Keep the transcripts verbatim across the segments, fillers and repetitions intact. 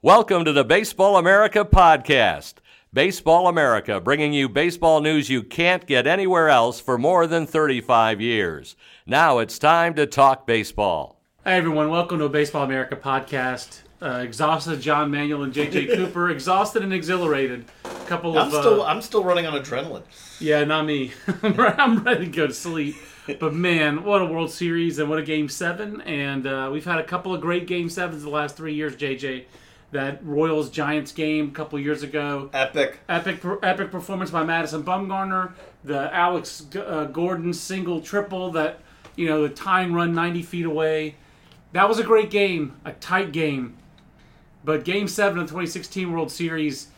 Welcome to the Baseball America podcast. Baseball America, bringing you baseball news you can't get anywhere else for more than thirty-five years. Now it's time to talk baseball. Hi, everyone. Welcome to a Baseball America podcast. Uh, exhausted John Manuel and J J Cooper. Exhausted and exhilarated. A couple I'm of... Still, uh, I'm still running on adrenaline. Yeah, not me. I'm ready to go to sleep. But, man, what a World Series and what a Game seven. And uh, we've had a couple of great Game sevens the last three years, J J. That Royals-Giants game a couple years ago. Epic. Epic epic performance by Madison Bumgarner. The Alex uh, Gordon single-triple that, you know, the tying run ninety feet away. That was a great game, a tight game. But Game seven of the twenty sixteen World Series,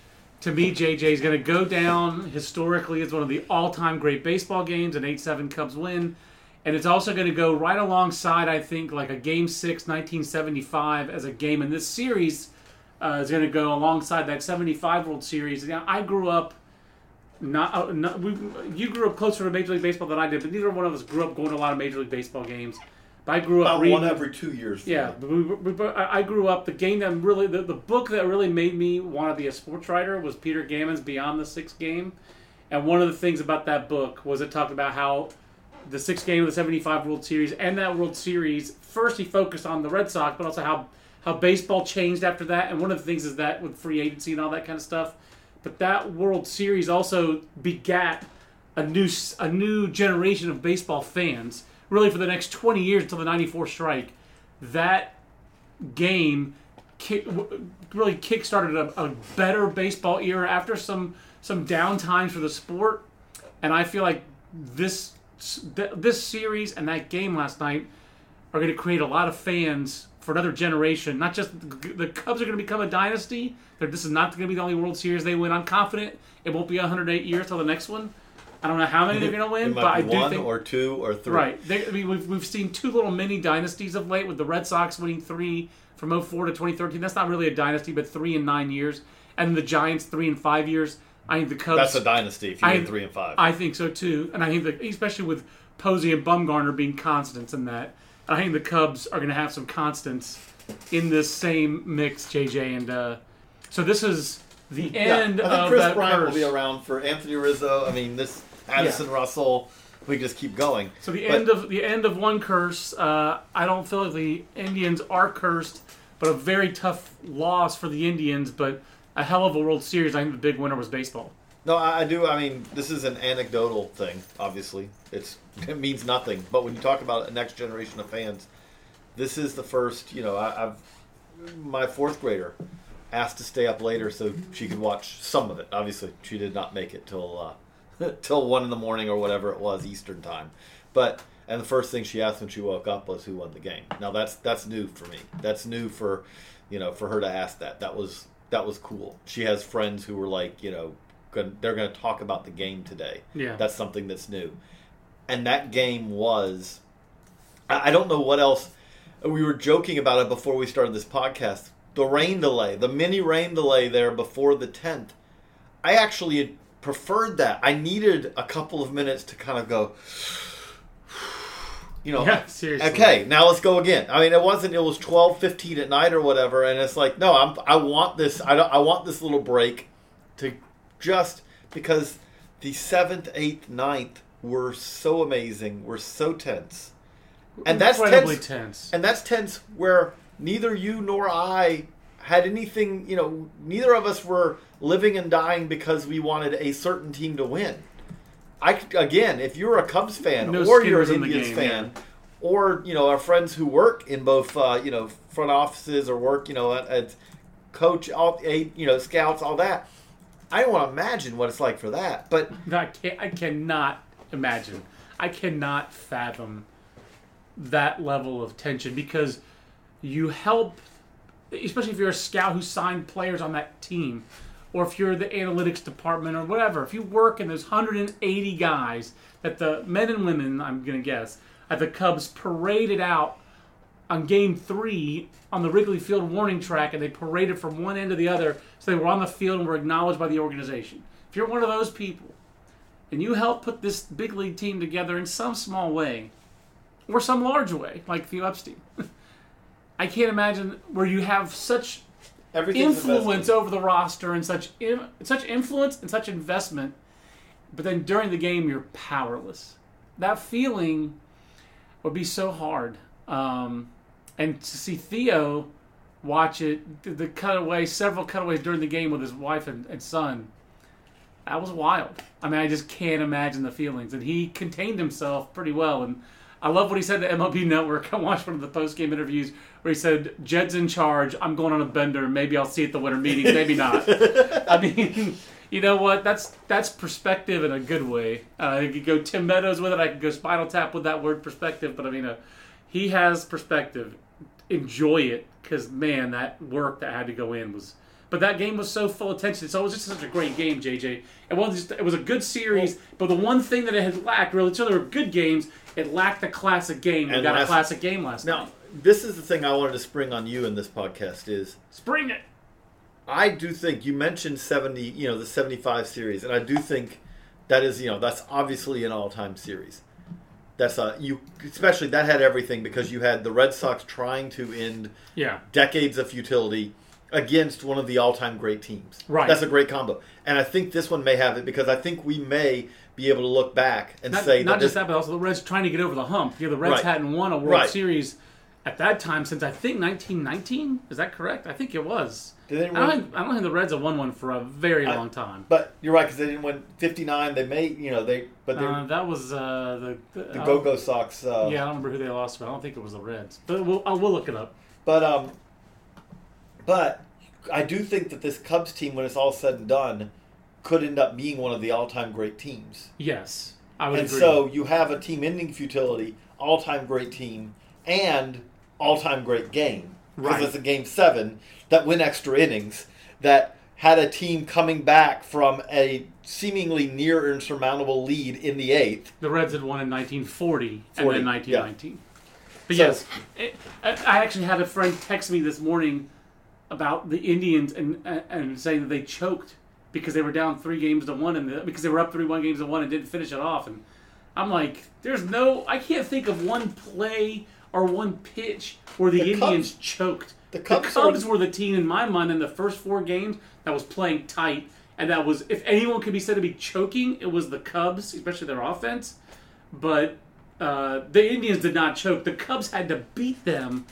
to me, J J, is going to go down historically as one of the all-time great baseball games, an eight seven Cubs win. And it's also going to go right alongside, I think, like a Game six, nineteen seventy-five, as a game in this series. Uh, is going to go alongside that seventy-five World Series. Now, I grew up, not, uh, not we, you grew up closer to Major League Baseball than I did, but neither one of us grew up going to a lot of Major League Baseball games. But I grew up About reading, one every two years. Yeah, but we, we, but I grew up, the game that really, the, the book that really made me want to be a sports writer was Peter Gammon's Beyond the Sixth Game. And one of the things about that book was it talked about how the sixth game of the seventy-five World Series and that World Series, first he focused on the Red Sox, but also how... how baseball changed after that, and one of the things is that with free agency and all that kind of stuff. But that World Series also begat a new a new generation of baseball fans, really for the next twenty years until the ninety-four strike. That game kick, really kick-started a, a better baseball era after some some downtimes for the sport, and I feel like this this series and that game last night are going to create a lot of fans for another generation. Not just the Cubs are going to become a dynasty. They're, this is not going to be the only World Series they win. I'm confident it won't be one hundred eight years till the next one. I don't know how many they're going to win, but I do think one or two or three. Right. They, I mean, we've we've seen two little mini dynasties of late with the Red Sox winning three from oh four to twenty thirteen. That's not really a dynasty, but three in nine years, and the Giants three in five years. I think the Cubs. That's a dynasty if you win three and five. I think so too, and I think that, especially with Posey and Bumgarner being constants in that. I think the Cubs are going to have some constants in this same mix, J J. And uh, so this is the end yeah, I think of Chris that Bryant curse. Will be around for Anthony Rizzo. I mean, this Addison yeah. Russell. We just keep going. So the but, end of the end of one curse. Uh, I don't feel like the Indians are cursed, but a very tough loss for the Indians. But a hell of a World Series. I think the big winner was baseball. No, I do. I mean, this is an anecdotal thing, obviously. It's, it means nothing. But when you talk about a next generation of fans, this is the first, you know, I, I've my fourth grader asked to stay up later so she could watch some of it. Obviously, she did not make it till uh, till one in the morning or whatever it was, Eastern time. But and the first thing she asked when she woke up was who won the game. Now, that's that's new for me. That's new for, you know, for her to ask that. That was, that was cool. She has friends who were like, you know, they're going to talk about the game today. Yeah. That's something that's new. And that game was... I don't know what else... We were joking about it before we started this podcast. The rain delay, the mini rain delay there before the tenth. I actually preferred that. I needed a couple of minutes to kind of go... You know, yeah, seriously. Okay, now let's go again. I mean, it wasn't. It was twelve fifteen at night or whatever, and it's like, no, I'm. I want this. I don't. I want this little break to. Just because the seventh, eighth, ninth were so amazing, were so tense, and that's incredibly tense, tense. And that's tense where neither you nor I had anything. You know, neither of us were living and dying because we wanted a certain team to win. I again, if you're a Cubs fan no or you're an Indians game, fan, yeah. or you know our friends who work in both, uh, you know, front offices or work, you know, at, at coach, all, you know, scouts, all that. I don't want to imagine what it's like for that, but... I, can't, I cannot imagine. I cannot fathom that level of tension because you help especially if you're a scout who signed players on that team, or if you're the analytics department or whatever, if you work in those one hundred eighty guys that the men and women, I'm going to guess, at the Cubs paraded out on game three on the Wrigley Field warning track, and they paraded from one end to the other, so they were on the field and were acknowledged by the organization. If you're one of those people, and you help put this big league team together in some small way, or some large way, like Theo Epstein, I can't imagine where you have such influence over the roster and such in, such influence and such investment, but then during the game you're powerless. That feeling would be so hard. Um, and to see Theo watch it, the cutaway, several cutaways during the game with his wife and, and son, that was wild. I mean, I just can't imagine the feelings. And he contained himself pretty well, and I love what he said to M L B Network. I watched one of the post-game interviews where he said, "Jed's in charge. I'm going on a bender. Maybe I'll see you at the winter meeting. Maybe not." I mean, you know what? That's that's perspective in a good way. Uh, I could go Tim Meadows with it. I could go Spinal Tap with that word perspective. But, I mean, uh, he has perspective. Enjoy it, because, man, that work that had to go in was... But that game was so full of tension. So it was just such a great game, J J. It was just, it was a good series, but the one thing that it had lacked, really, so there were good games, it lacked the classic game. We and got last, a classic game last now, night. Now, this is the thing I wanted to spring on you in this podcast is... Spring it! I do think, you mentioned seventy, you know, the seventy-five series, and I do think that is, you know, that's obviously an all-time series. That's a, you especially, that had everything, because you had the Red Sox trying to end yeah. decades of futility against one of the all-time great teams. Right. That's a great combo. And I think this one may have it, because I think we may be able to look back and not, say... Not that just this, that, but also the Reds trying to get over the hump. You know, the Reds right. hadn't won a World right. Series at that time since, I think, nineteen nineteen? Is that correct? I think it was. Did they win? I, don't think, I don't think the Reds have won one for a very I, long time. But you're right, because they didn't win fifty-nine. They may, you know, they... But they, uh, that was uh, the... The, the Go-Go Sox. Uh, yeah, I don't remember who they lost, but I don't think it was the Reds. But we'll, I will look it up. But... um. But I do think that this Cubs team, when it's all said and done, could end up being one of the all-time great teams. Yes, I would and agree. And so you have a team ending futility, all-time great team, and all-time great game. Right. Because it's a game seven that went extra innings, that had a team coming back from a seemingly near insurmountable lead in the eighth. The Reds had won in nineteen forty forty, and then nineteen nineteen. Yeah. But so, yes, it, I actually had a friend text me this morning about the Indians and and saying that they choked because they were down three games to one, and the, because they were up three one games to one and didn't finish it off. And I'm like, there's no, I can't think of one play or one pitch where the, the Indians Cubs, choked. The Cubs, the Cubs were, were the team in my mind in the first four games that was playing tight, and that was, if anyone could be said to be choking, it was the Cubs, especially their offense. But uh, the Indians did not choke. The Cubs had to beat them,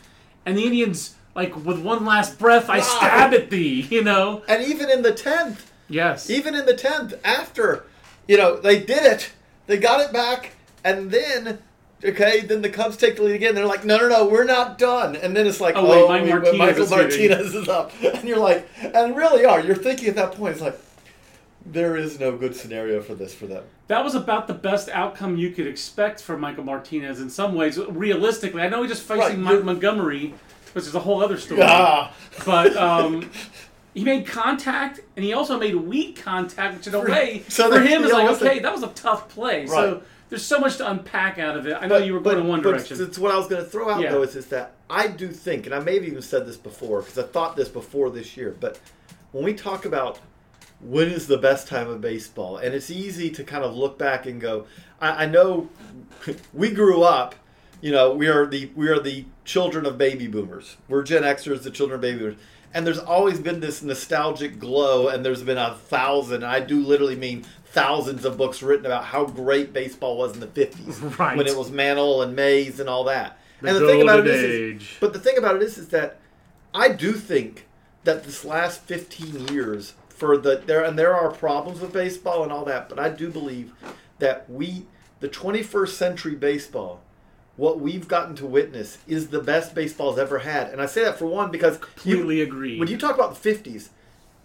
and the Indians. Like, with one last breath, I wow. stab at thee, you know? And even in the tenth. Yes. Even in the tenth, after, you know, they did it. They got it back. And then, okay, then the Cubs take the lead again. They're like, no, no, no, we're not done. And then it's like, oh, wait, oh my we, Martinez Michael is Martinez is up. And you're like, and really are. You're thinking at that point, it's like, there is no good scenario for this for them. That was about the best outcome you could expect for Michael Martinez in some ways, realistically. I know he's just facing right. Mike Montgomery, which is a whole other story. Yeah. But um, he made contact, and he also made weak contact, which in a way, so for him, is like, okay, that was a tough play. Right. So there's so much to unpack out of it. I know but, you were going but, in one but direction. It's what I was going to throw out, yeah. though, is, is that I do think, and I may have even said this before, because I thought this before this year, but when we talk about when is the best time of baseball, and it's easy to kind of look back and go, I, I know we grew up, you know, we are the we are the children of baby boomers. We're Gen Xers, the children of baby boomers. And there's always been this nostalgic glow, and there's been a thousand, I do literally mean thousands of books written about how great baseball was in the fifties. Right. When it was Mantle and Mays and all that. The and the thing about it is, is, but the thing about it is, is that I do think that this last fifteen years for the, there and there are problems with baseball and all that, but I do believe that we, the twenty-first century baseball, what we've gotten to witness is the best baseball's ever had. And I say that for one because completely you, agree. When you talk about the fifties,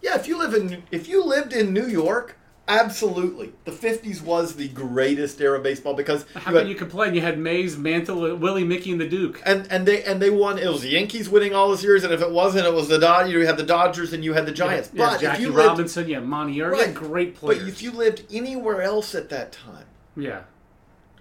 yeah, if you live in if you lived in New York Absolutely. The fifties was the greatest era of baseball because... How you had, can you complain? You had Mays, Mantle, Willie, Mickey, and the Duke. And and they and they won. It was the Yankees winning all the series, and if it wasn't, it was the Dod- you had the Dodgers and you had the Giants. Yeah, but yeah, Jackie if you lived, Robinson, yeah, Monty Irvin, right, great players. But if you lived anywhere else at that time... Yeah.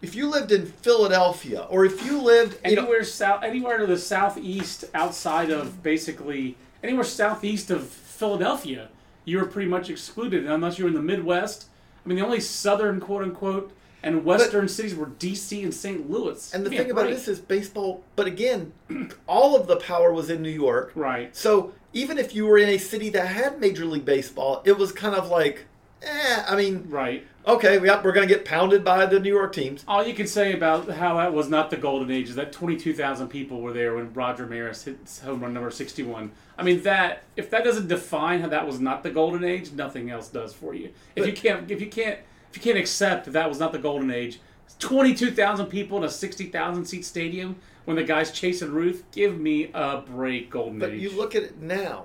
If you lived in Philadelphia, or if you lived... Anywhere, you know, south, anywhere to the southeast outside of basically... Anywhere southeast of Philadelphia... You were pretty much excluded unless you were in the Midwest. I mean, the only southern, quote-unquote, and western but, cities were D C and Saint Louis. And the thing about this is baseball, but again, all of the power was in New York. Right. So even if you were in a city that had Major League Baseball, it was kind of like, eh, I mean... Right. Okay, we got, we're going to get pounded by the New York teams. All you can say about how that was not the golden age is that twenty-two thousand people were there when Roger Maris hit home run number sixty-one. I mean, that if that doesn't define how that was not the golden age, nothing else does for you. If but, you can't, if you can't, if you can't accept that that was not the golden age, twenty-two thousand people in a sixty thousand seat stadium when the guy's chasing Ruth, give me a break, golden but age. But you look at it now,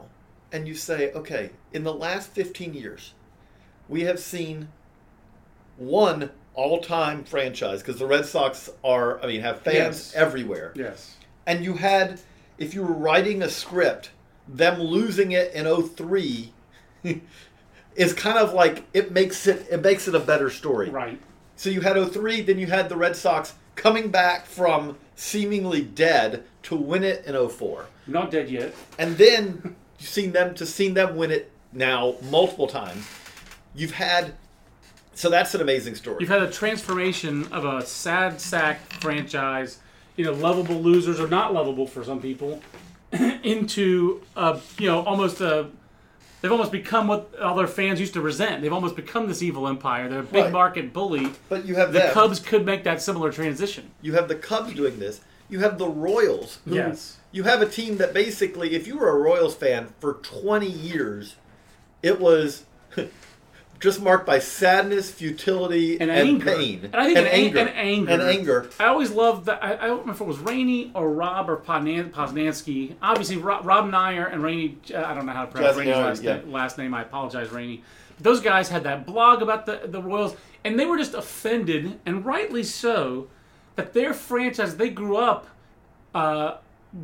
and you say, okay, in the last fifteen years, we have seen one all-time franchise, because the Red Sox are, I mean, have fans yes. everywhere. Yes. And you had, if you were writing a script, them losing it in oh three is kind of like, it makes it it makes it a better story. Right. So you had oh three, then you had the Red Sox coming back from seemingly dead to win it in oh four. Not dead yet. And then you've seen them, to seen them win it now multiple times. You've had... So that's an amazing story. You've had a transformation of a sad sack franchise, you know, lovable losers or not lovable for some people, into a, you know, almost a. They've almost become what all their fans used to resent. They've almost become this evil empire. They're a big right. market bully. But you have the them. Cubs could make that similar transition. You have the Cubs doing this. You have the Royals. Who, yes. You have a team that basically, if you were a Royals fan for twenty years, it was. Just marked by sadness, futility, and, and pain. And I think and an, anger. And anger. And anger. I always loved that. I, I don't remember if it was Rainey or Rob or Poznan, Poznanski. Obviously, Rob, Rob Nyer and Rainey, uh, I don't know how to pronounce Rainey's last, yeah. last name. I apologize, Rainey. But those guys had that blog about the, the Royals, and they were just offended, and rightly so, that their franchise, they grew up... Uh,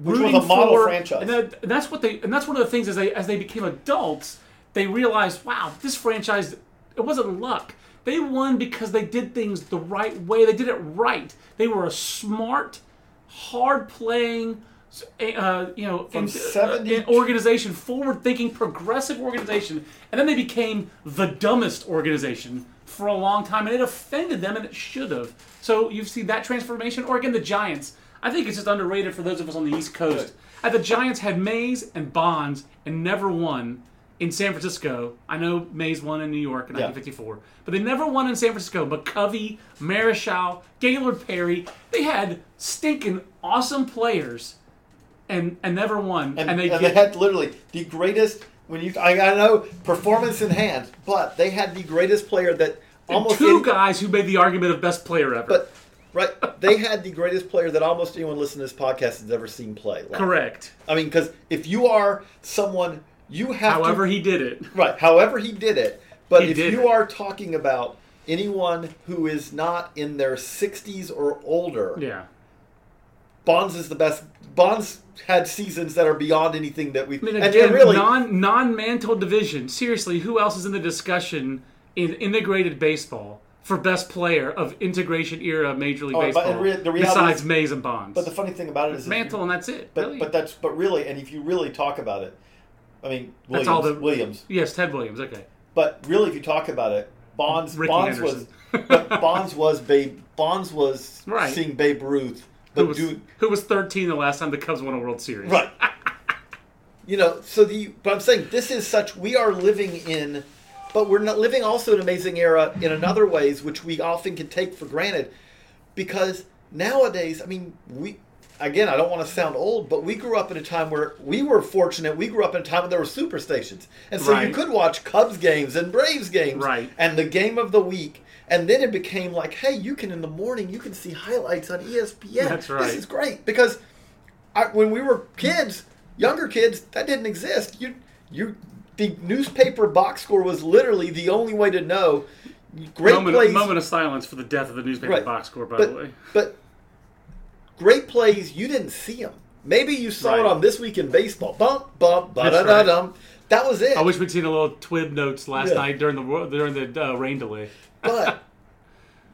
Which was a model for, franchise. And, that, and, that's what they, and that's one of the things as they, as they became adults... They realized, wow, this franchise, it wasn't luck. They won because they did things the right way. They did it right. They were a smart, hard-playing, uh, you know, in, seventy- uh, organization, forward-thinking, progressive organization. And then they became the dumbest organization for a long time, and it offended them, and it should have. So you've seen that transformation. Or again, the Giants. I think it's just underrated for those of us on the East Coast. Uh, the Giants had Mays and Bonds and never won. In San Francisco, I know Mays won in New York in nineteen fifty-four, yeah. but they never won in San Francisco. But Covey, Marischal, Gaylord Perry, they had stinking awesome players and, and never won. And, and, they, and get, they had literally the greatest, when you I, I know performance in hand, but they had the greatest player that almost... Two any, guys who made the argument of best player ever. But right, they had the greatest player that almost anyone listening to this podcast has ever seen play. Like, correct. I mean, because if you are someone... You have however to, he did it. Right, however he did it. But he if you it. are talking about anyone who is not in their sixties or older, yeah. Bonds is the best. Bonds had seasons that are beyond anything that we've... I mean, again, and, and really, non, non-Mantle division. Seriously, who else is in the discussion in integrated baseball for best player of integration era Major League oh, Baseball re- the besides is, Mays and Bonds? But the funny thing about it is... Mantle you, and that's it. But, really. but that's But really, and if you really talk about it, I mean, Williams. That's all the, Williams. Yes, Ted Williams. Okay, but really, if you talk about it, Bonds, Ricky Bonds Anderson. was, but Bonds was Babe, Bonds was right. seeing Babe Ruth, but who was, dude, who was thirteen the last time the Cubs won a World Series, right? You know, so the but I'm saying this is such we are living in, but we're not living also an amazing era in another ways which we often can take for granted, because nowadays, I mean, we. Again, I don't want to sound old, but we grew up in a time where we were fortunate. We grew up in a time when there were superstations. And so right. you could watch Cubs games and Braves games right. and the game of the week. And then it became like, hey, you can in the morning, you can see highlights on E S P N. That's right. This is great. Because I, when we were kids, younger kids, that didn't exist. You, you the newspaper box score was literally the only way to know. Great moment, plays. Moment of silence for the death of the newspaper right. box score, by but, the way. But great plays, you didn't see them. Maybe you saw right. it on This Week in Baseball. Bump, bump, ba-da-da-dum. Right. That was it. I wish we'd seen a little twib notes last yeah. night during the during the uh, rain delay. But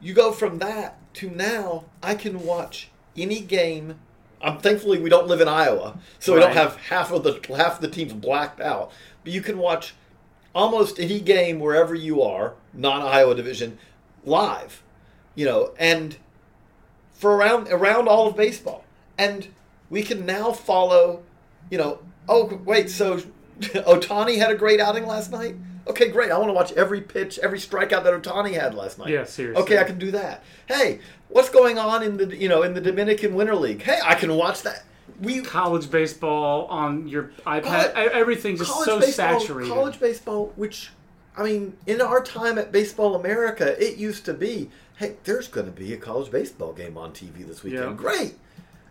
you go from that to now, I can watch any game. I'm thankfully we don't live in Iowa, so right. we don't have half of the half of the teams blacked out. But you can watch almost any game wherever you are, non-Iowa division, live, you know, and for around around all of baseball. And we can now follow, you know, oh wait, so Ohtani had a great outing last night? Okay, great. I want to watch every pitch, every strikeout that Ohtani had last night. Yeah, seriously. Okay, I can do that. Hey, what's going on in the you know in the Dominican Winter League? Hey, I can watch that. We college baseball on your iPad. College, everything's just so baseball, saturated. College baseball, which I mean, in our time at Baseball America, it used to be, hey, there's going to be a college baseball game on T V this weekend. Yeah. Great.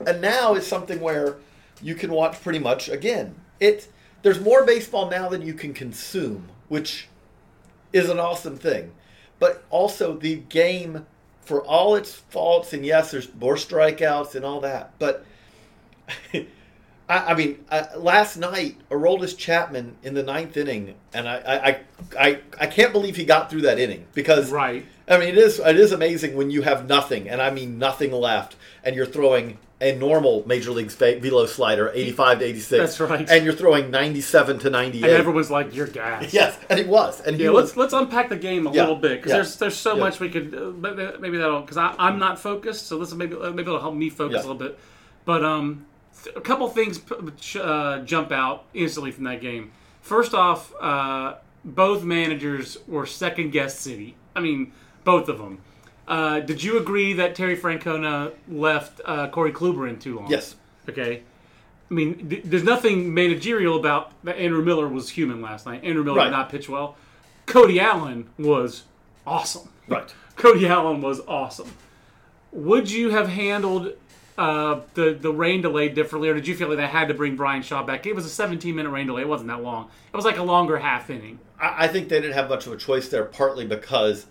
And now it's something where you can watch pretty much again. It there's more baseball now than you can consume, which is an awesome thing. But also the game, for all its faults, and yes, there's more strikeouts and all that, but I, I mean, uh, last night, Aroldis Chapman in the ninth inning, and I, I, I, I can't believe he got through that inning because, right. I mean, it is it is amazing when you have nothing, and I mean nothing left, and you're throwing a normal Major League velo slider, eighty-five to eighty-six. That's right. And you're throwing ninety-seven to ninety-eight. And everyone's like, you're gassed. Yes, and he was. And he yeah, was. Let's let's unpack the game a yeah, little bit because yeah, there's there's so yeah. much we could uh, maybe, maybe that'll because I'm not focused, so this maybe maybe it'll help me focus yeah. a little bit, but um. A couple things uh, jump out instantly from that game. First off, uh, both managers were second-guessed City. I mean, both of them. Uh, did you agree that Terry Francona left uh, Corey Kluber in too long? Yes. Okay. I mean, th- there's nothing managerial about that. Andrew Miller was human last night. Andrew Miller right. did not pitch well. Cody Allen was awesome. Right. Cody Allen was awesome. Would you have handled Uh, the, the rain delay differently, or did you feel like they had to bring Brian Shaw back? It was a seventeen-minute rain delay. It wasn't that long. It was like a longer half inning. I, I think they didn't have much of a choice there, partly because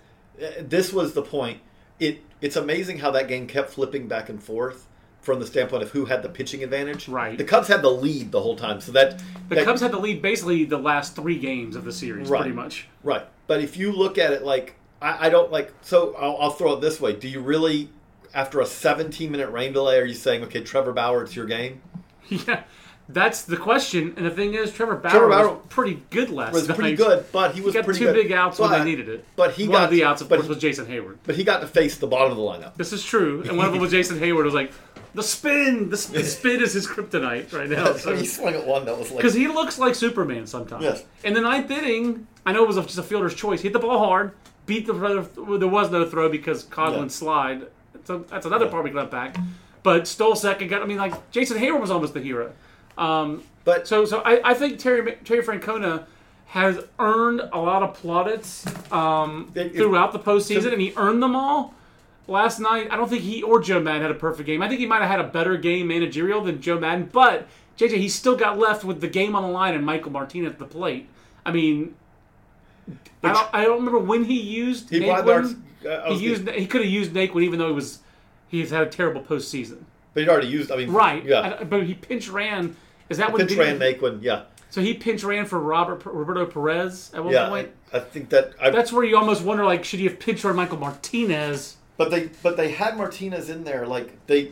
this was the point. It It's amazing how that game kept flipping back and forth from the standpoint of who had the pitching advantage. Right. The Cubs had the lead the whole time. So that The that, Cubs had the lead basically the last three games of the series, right, pretty much. Right. But if you look at it like, I, I don't like, so I'll, I'll throw it this way. Do you really, after a seventeen-minute rain delay, are you saying, okay, Trevor Bauer, it's your game? Yeah, that's the question. And the thing is, Trevor Bauer, Trevor Bauer was pretty good last was night. Was pretty good, but he was he pretty good. He got two big outs but, when they needed it. But he one got, of the outs, of course, he, was Jason Hayward. But he got to face the bottom of the lineup. This is true. And one of them was Jason Hayward. It was like, the spin! The spin, the spin is his kryptonite right now. So he swung at one that was like... Because he looks like Superman sometimes. Yes. In the ninth inning, I know it was just a fielder's choice. He hit the ball hard, beat the... There was no throw because Coughlin's yeah. slide... So that's another yeah. part we got back. But stole second. Got, I mean, like, Jason Hayward was almost the hero. Um, but So so I, I think Terry Terry Francona has earned a lot of plaudits um, it, throughout the postseason, so, and he earned them all. Last night, I don't think he or Joe Madden had a perfect game. I think he might have had a better game managerial than Joe Madden. But, J J, he still got left with the game on the line and Michael Martinez at the plate. I mean, I don't, I don't remember when he used Naquin. Uh, he used. Thinking. He could have used Naquin, even though he was. He's had a terrible postseason. But he'd already used. I mean, right? Yeah. I, but he pinch ran. Is that what pinch ran Naquin? Yeah. So he pinch ran for Robert Roberto Perez at one yeah, point. I, I think that. I, That's where you almost wonder, like, should he have pinch run Michael Martinez? But they, but they had Martinez in there, like they.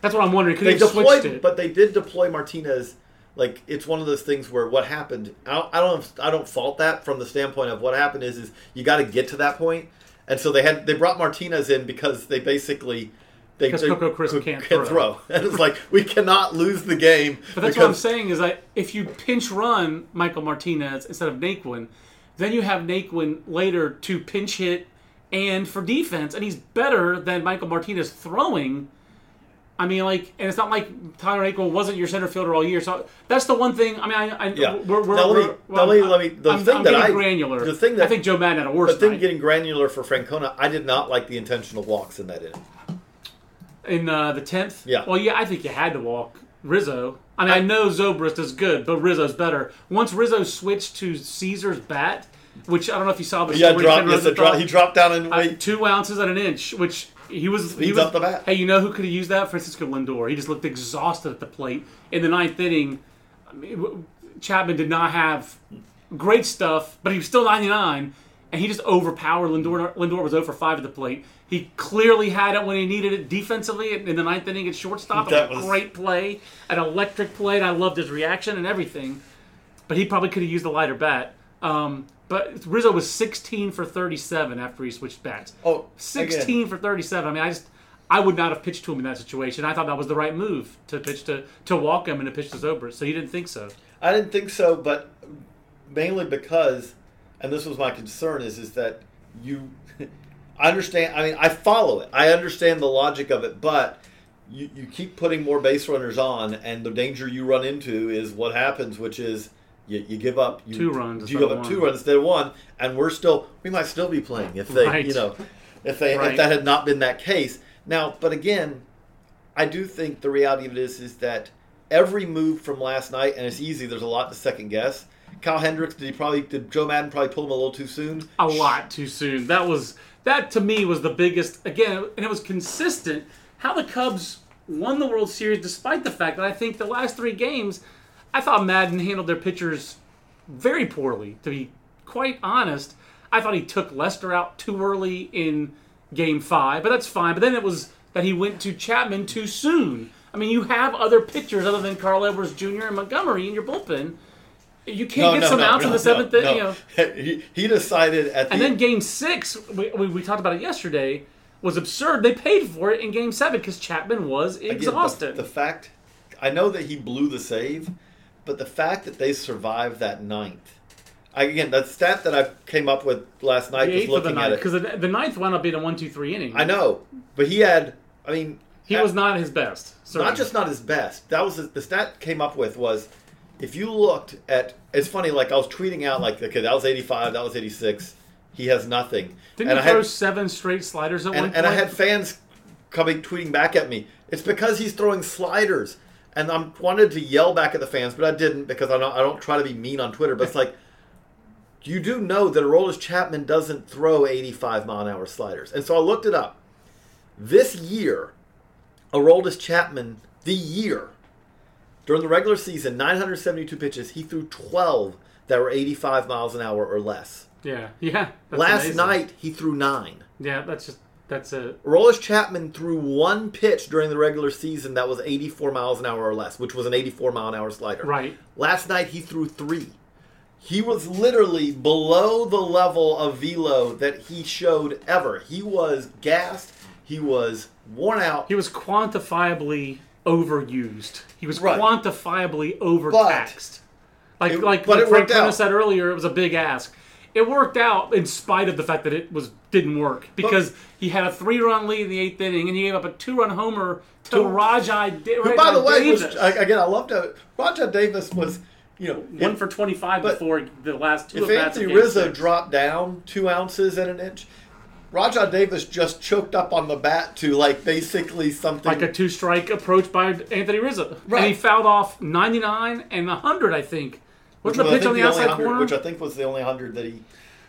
That's what I'm wondering. Could they deployed, it? But they did deploy Martinez. Like, it's one of those things where what happened. I don't. I don't, I don't fault that from the standpoint of what happened is is you got to get to that point. And so they had they brought Martinez in because they basically they, because they Coco Crisp can't, can't throw. throw. And it's like, we cannot lose the game. But that's because, what I'm saying is that if you pinch run Michael Martinez instead of Naquin, then you have Naquin later to pinch hit and for defense, and he's better than Michael Martinez throwing. I mean, like, and it's not like Tyler Naquin wasn't your center fielder all year. So that's the one thing. I mean, I, I yeah. we're, we're, now let me, well, now let me, the I'm, thing I'm that I granular. The thing that I think Joe Madden had a worse. The thing night. Getting granular for Francona, I did not like the intentional walks in that inning. In uh, the tenth, yeah. Well, yeah, I think you had to walk Rizzo. I mean, I, I know Zobrist is good, but Rizzo's better. Once Rizzo switched to Caesar's bat, which I don't know if you saw the yeah, story. Dropped, yes, the drop, he dropped down in weight. Two ounces and an inch, which he was... He was up the bat. Hey, you know who could have used that? Francisco Lindor. He just looked exhausted at the plate. In the ninth inning, I mean, Chapman did not have great stuff, but he was still ninety-nine, and he just overpowered Lindor. Lindor was oh for five at the plate. He clearly had it when he needed it defensively in the ninth inning at shortstop. That was a great play, an electric play, and I loved his reaction and everything. But he probably could have used a lighter bat. Um, but Rizzo was sixteen for thirty-seven after he switched bats. Oh, sixteen again. for thirty-seven. I mean, I just I would not have pitched to him in that situation. I thought that was the right move to pitch to to walk him and to pitch to Zobrist. So you didn't think so? I didn't think so, but mainly because, and this was my concern, is is that you. I understand. I mean, I follow it. I understand the logic of it, but you, you keep putting more base runners on, and the danger you run into is what happens, which is you, you give up you, two runs. You give up one. two runs instead of one, and we're still we might still be playing if they right. you know if they right. if that had not been that case. Now, but again, I do think the reality of it is is that every move from last night, and it's easy. There's a lot to second guess. Kyle Hendricks, did he probably did Joe Madden probably pull him a little too soon? A lot too soon. That was. That, to me, was the biggest, again, and it was consistent, how the Cubs won the World Series, despite the fact that I think the last three games, I thought Madden handled their pitchers very poorly, to be quite honest. I thought he took Lester out too early in Game five, but that's fine. But then it was that he went to Chapman too soon. I mean, you have other pitchers other than Carl Edwards Junior and Montgomery in your bullpen. You can't no, get no, some no, outs no, in the seventh no, inning. No. You know. He decided at the... And then Game six, we, we, we talked about it yesterday, was absurd. They paid for it in Game seven because Chapman was exhausted. Again, the, the fact... I know that he blew the save, but the fact that they survived that ninth... I, again, that stat that I came up with last night the was looking ninth, at it. Because the, the ninth wound up being a one two three inning. I know. But he had... I mean... He at, was not his best. Certainly. Not just not his best. That was... The stat came up with was... If you looked at, it's funny. Like I was tweeting out, like, okay, that was eighty-five, that was eighty-six. He has nothing. Didn't he throw seven straight sliders at one point? And I had fans coming tweeting back at me. It's because he's throwing sliders, and I wanted to yell back at the fans, but I didn't because I don't. I don't try to be mean on Twitter. But it's like, you do know that Aroldis Chapman doesn't throw eighty-five mile an hour sliders, and so I looked it up. This year, Aroldis Chapman, the year. During the regular season, nine hundred seventy-two pitches, he threw twelve that were eighty-five miles an hour or less. Yeah, yeah. Last amazing. night, he threw nine. Yeah, that's just, that's it. Aroldis Chapman threw one pitch during the regular season that was eighty-four miles an hour or less, which was an eighty-four mile an hour slider. Right. Last night, he threw three. He was literally below the level of velo that he showed ever. He was gassed. He was worn out. He was quantifiably... overused. He was right. quantifiably overtaxed. But like it, like, but like Frank Thomas said earlier, it was a big ask. It worked out in spite of the fact that it was didn't work because but, he had a three-run lead in the eighth inning and he gave up a two-run homer to Rajai Davis. Who, by the way, was, again, I loved it. Rajai Davis was, you know, one it, for twenty-five before the last two. If Anthony Rizzo six. dropped down two ounces and an inch. Rajai Davis just choked up on the bat to, like, basically something... Like a two-strike approach by Anthony Rizzo. Right. And he fouled off ninety-nine and one hundred, I think. What's the pitch on the outside corner? Which I think was the only one hundred that he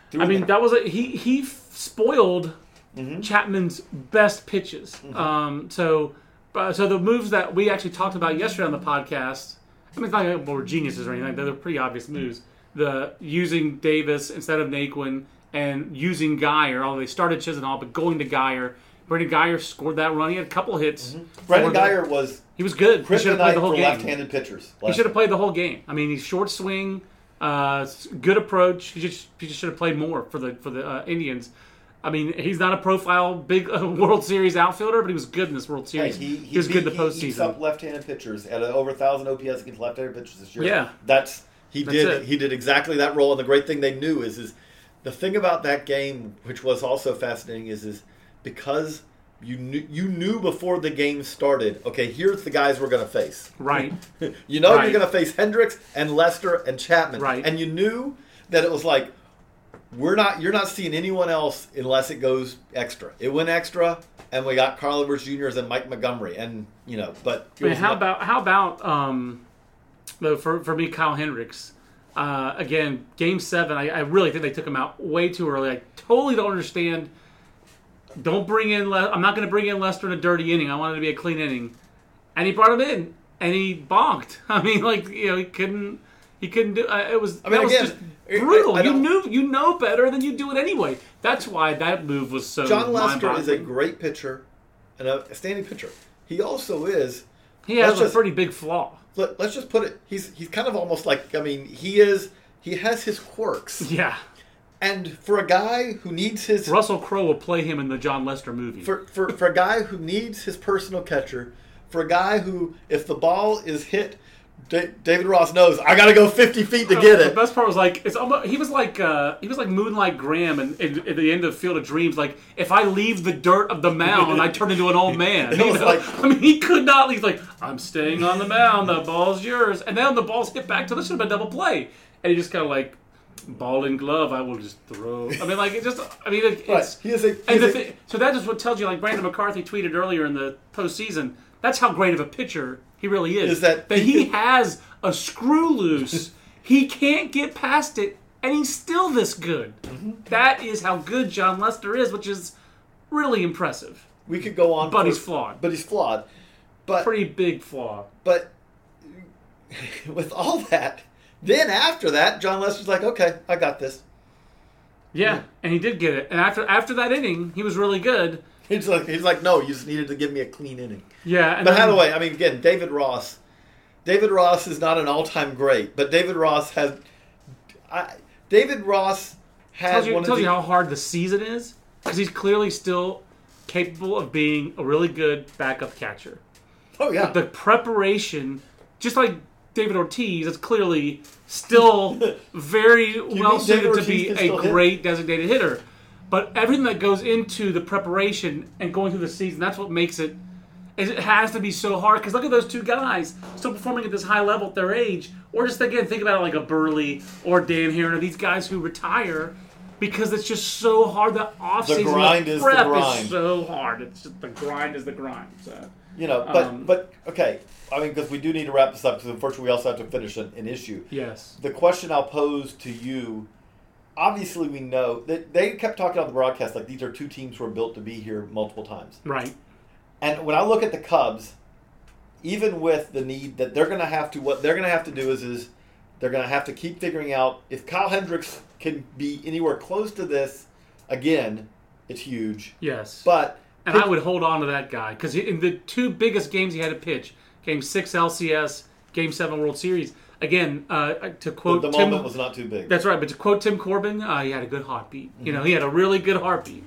threw. I mean, there. that was... A, he he spoiled mm-hmm. Chapman's best pitches. Mm-hmm. Um, so uh, so the moves that we actually talked about yesterday on the podcast... I mean, it's not like we're geniuses or anything. They're pretty obvious moves. The using Davis instead of Naquin... and using Guyer, although they started Chisenhall, but going to Guyer. Brandon Guyer scored that run. He had a couple hits. Mm-hmm. Brandon Guyer was... He was good. He should have played the whole game. Left-handed pitchers. Left. He should have played the whole game. I mean, he's short swing, uh, good approach. He just, he just should have played more for the for the uh, Indians. I mean, he's not a profile big uh, World Series outfielder, but he was good in this World Series. Hey, he, he, he was he, good in the postseason. He eats up left-handed pitchers at over one thousand O P S against left-handed pitchers this year. Yeah. That's, he, That's did, it. he did exactly that role, and the great thing they knew is is the thing about that game, which was also fascinating, is is because you knew, you knew before the game started, okay, here's the guys we're going to face. Right. you know right. You're going to face Hendricks and Lester and Chapman. Right. And you knew that it was like, we're not. you're not seeing anyone else unless it goes extra. It went extra, and we got Carl Edwards Junior and Mike Montgomery, and you know, but I mean, how not... about how about um, though for for me, Kyle Hendricks. Uh, again, Game Seven, I, I really think they took him out way too early. I totally don't understand. Don't bring in. Le- I'm not going to bring in Lester in a dirty inning. I want it to be a clean inning, and he brought him in, and he bonked. I mean, like you know, he couldn't. He couldn't do. Uh, it was. I mean, that again, was just brutal. I, I you knew. You know better than you do it anyway. That's why that move was so. John Lester is a great pitcher, and a outstanding pitcher. He also is. He has a just, pretty big flaw. Let, let's just put it. He's he's kind of almost like. I mean, he is. He has his quirks. Yeah. And for a guy who needs his... Russell Crowe will play him in the John Lester movie. For, for for a guy who needs his personal catcher, for a guy who, if the ball is hit, D- David Ross knows, I got to go fifty feet to get it. The best part was like, it's almost, he was like uh, he was like Moonlight Graham in, in, at the end of Field of Dreams. Like, if I leave the dirt of the mound, I turn into an old man. It was like, I mean, he could not leave. Like, I'm staying on the mound. The ball's yours. And then the ball's hit back to this should have been double play. And he just kind of like... Ball and glove, I will just throw. I mean, like, it just, I mean, it's. Right. He is a, he and is the, a, so that just what tells you, like, Brandon McCarthy tweeted earlier in the postseason, that's how great of a pitcher he really is. Is that, that he has a screw loose, he can't get past it, and he's still this good. Mm-hmm. That is how good John Lester is, which is really impressive. We could go on. But for, he's flawed. But he's flawed. But pretty big flaw. But with all that. Then after that, John Lester's like, okay, I got this. Yeah, yeah, and he did get it. And after after that inning, he was really good. He's like, he's like, no, you just needed to give me a clean inning. Yeah. And but by the way, I mean, again, David Ross. David Ross is not an all-time great, but David Ross has... I, David Ross has you, one of the... tells you how hard the season is, because he's clearly still capable of being a really good backup catcher. Oh, yeah. But the preparation, just like... David Ortiz is clearly still very well suited to be a great hit? designated hitter. But everything that goes into the preparation and going through the season, that's what makes it, is it has to be so hard. Because look at those two guys still performing at this high level at their age. Or just, again, think about it like a Burley or Dan Heron or these guys who retire because it's just so hard. The offseason, the grind the prep is, the grind. is so hard. It's just the grind is the grind. So. You know, but, um, but okay, I mean, because we do need to wrap this up, because unfortunately we also have to finish an, an issue. Yes. The question I'll pose to you, obviously we know, that they kept talking on the broadcast, like these are two teams who are built to be here multiple times. Right. And when I look at the Cubs, even with the need that they're going to have to, what they're going to have to do is, is they're going to have to keep figuring out, if Kyle Hendricks can be anywhere close to this, again, it's huge. Yes. But... And I would hold on to that guy, because in the two biggest games he had to pitch, Game six L C S, Game seven World Series, again, uh, to quote Tim... The moment Tim, was not too big. That's right, but to quote Tim Corbin, uh, he had a good heartbeat. Mm-hmm. You know, he had a really good heartbeat.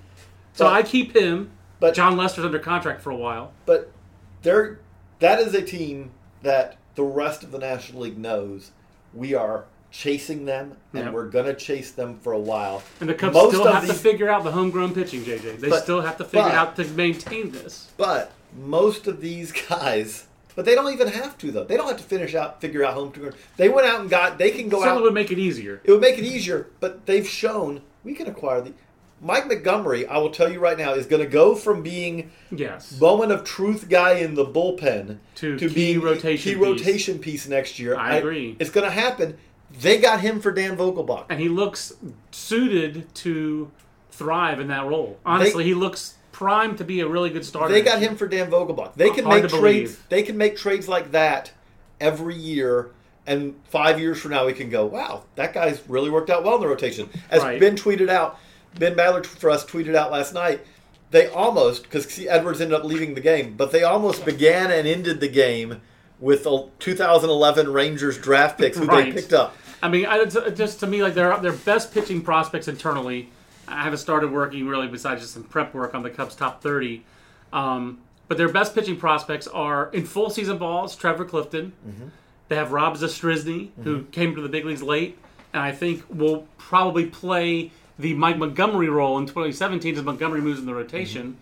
So but, I keep him. But John Lester's under contract for a while. But there, that is a team that the rest of the National League knows we are... chasing them, and yep. we're going to chase them for a while. And the Cubs Most still have these, to figure out the homegrown pitching, J J. They but, still have to figure but, out to maintain this. But most of these guys, but they don't even have to, though. They don't have to finish out, figure out homegrown. They went out and got, they can go Something out. It would make it easier. It would make it easier, but they've shown we can acquire the, Mike Montgomery, I will tell you right now, is going to go from being yes. moment of truth guy in the bullpen to, to being rotation key piece. rotation piece next year. I, I agree. It's going to happen. They got him for Dan Vogelbach. And he looks suited to thrive in that role. Honestly, they, he looks primed to be a really good starter. They got him for Dan Vogelbach. They can Hard make trades believe. They can make trades like that every year, and five years from now we can go, wow, that guy's really worked out well in the rotation. As right. Ben tweeted out, Ben Badler for us tweeted out last night, they almost, because Edwards ended up leaving the game, but they almost began and ended the game with the two thousand eleven Rangers draft picks who right. they picked up. I mean, I, just to me, like their their best pitching prospects internally. I haven't started working really besides just some prep work on the Cubs top thirty. Um, but their best pitching prospects are in full season balls, Trevor Clifton. Mm-hmm. They have Rob Zastrizny, mm-hmm. who came to the big leagues late, and I think will probably play the Mike Montgomery role in twenty seventeen as Montgomery moves in the rotation.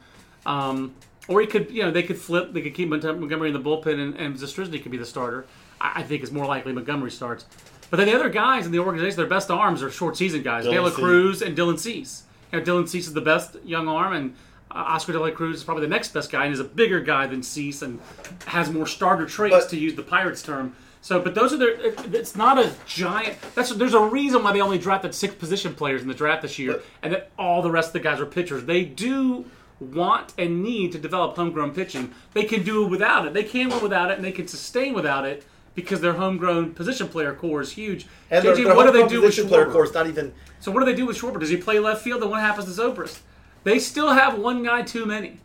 Mm-hmm. Um, Or he could, you know, they could flip. They could keep Montgomery in the bullpen, and, and Zastrizny could be the starter. I, I think it's more likely Montgomery starts. But then the other guys in the organization, their best arms are short season guys, De La Cruz and Dylan Cease. You know, Dylan Cease is the best young arm, and Oscar De La Cruz is probably the next best guy and is a bigger guy than Cease and has more starter traits, but, to use the Pirates term. So, but those are their. It, it's not a giant. That's there's a reason why they only drafted six position players in the draft this year, but, and that all the rest of the guys are pitchers. They do want and need to develop homegrown pitching. They can do it without it. They can win without it, and they can sustain without it because their homegrown position player core is huge. And J J, their, their what do they do with Schwarber? Player core is not even. So what do they do with Schwarber? Does he play left field? And what happens to Zobrist? They still have one guy too many.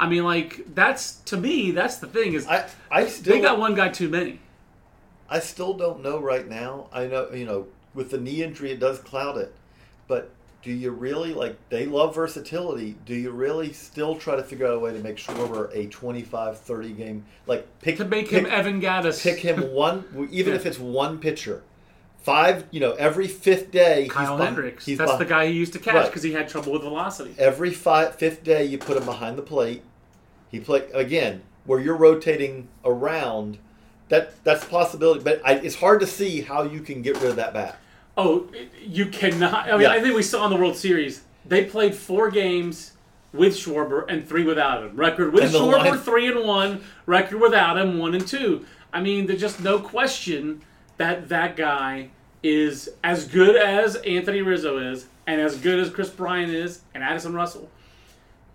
I mean, like that's to me. That's the thing is I, I still, they got one guy too many. I still don't know right now. I know, you know, with the knee injury, it does cloud it. But do you really, like, they love versatility. Do you really still try to figure out a way to make Schwarber a twenty-five, thirty game? Like, pick to make pick, him Evan Gattis. Pick him one, even yeah. if it's one pitcher. Five, you know, every fifth day. Kyle he's Hendricks. He's That's behind. The guy he used to catch because right. he had trouble with velocity. Every five, fifth day, you put him behind the plate. He play again, where you're rotating around. That that's a possibility, but I, it's hard to see how you can get rid of that bat. Oh, you cannot. I mean, yeah. I think we saw in the World Series they played four games with Schwarber and three without him. Record with Schwarber line. three and one. Record without him one and two. I mean, there's just no question that that guy is as good as Anthony Rizzo is, and as good as Chris Bryant is, and Addison Russell.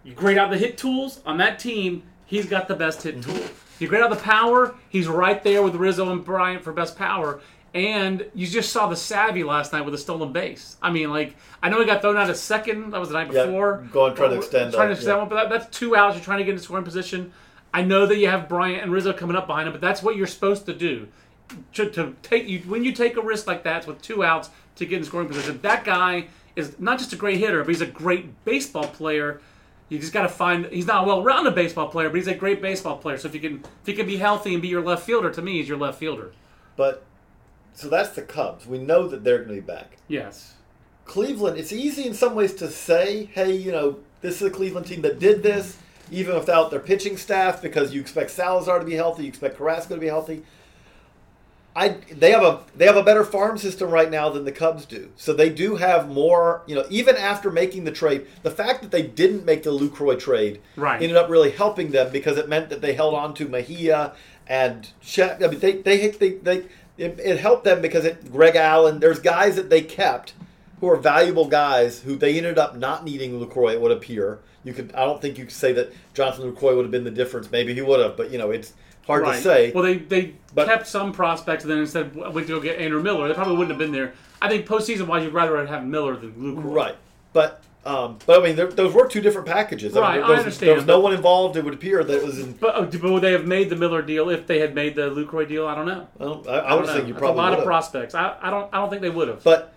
You grade out the hit tools on that team. He's got the best hit tool. You grade out the power, he's right there with Rizzo and Bryant for best power. And you just saw the savvy last night with a stolen base. I mean, like, I know he got thrown out at second. That was the night yeah, before. Going trying to extend Trying to extend yeah. one, but that, that's two outs. You're trying to get into scoring position. I know that you have Bryant and Rizzo coming up behind him, but that's what you're supposed to do. To, to take you When you take a risk like that with two outs to get in scoring position, that guy is not just a great hitter, but he's a great baseball player. You just got to find – he's not a well-rounded baseball player, but he's a great baseball player. So if you can if he can be healthy and be your left fielder, to me, he's your left fielder. But – so that's the Cubs. We know that they're going to be back. Yes. Cleveland, it's easy in some ways to say, hey, you know, this is a Cleveland team that did this, even without their pitching staff, because you expect Salazar to be healthy, you expect Carrasco to be healthy. I, they have a they have a better farm system right now than the Cubs do. So they do have more, you know, even after making the trade, the fact that they didn't make the Lucroy trade right. ended up really helping them because it meant that they held on to Mejia and Chet. I mean, they they they, they it, it helped them because it, Greg Allen, there's guys that they kept who are valuable guys who they ended up not needing Lucroy, it would appear. You could I don't think you could say that Jonathan Lucroy would have been the difference. Maybe he would have, but you know, it's hard right. to say. Well, they, they but, kept some prospects and then instead went to go get Andrew Miller. They probably wouldn't have been there. I think postseason-wise, you'd rather have Miller than Lucroy. Right. But, um, but I mean, there, those were two different packages. Right, I, mean, there, I was, understand. There was no one involved, it would appear, that was in... But, but would they have made the Miller deal if they had made the Lucroy deal? I don't know. Well, I, I, I would think you probably would have. That's a lot of prospects. I, I, don't, I don't think they would have. But,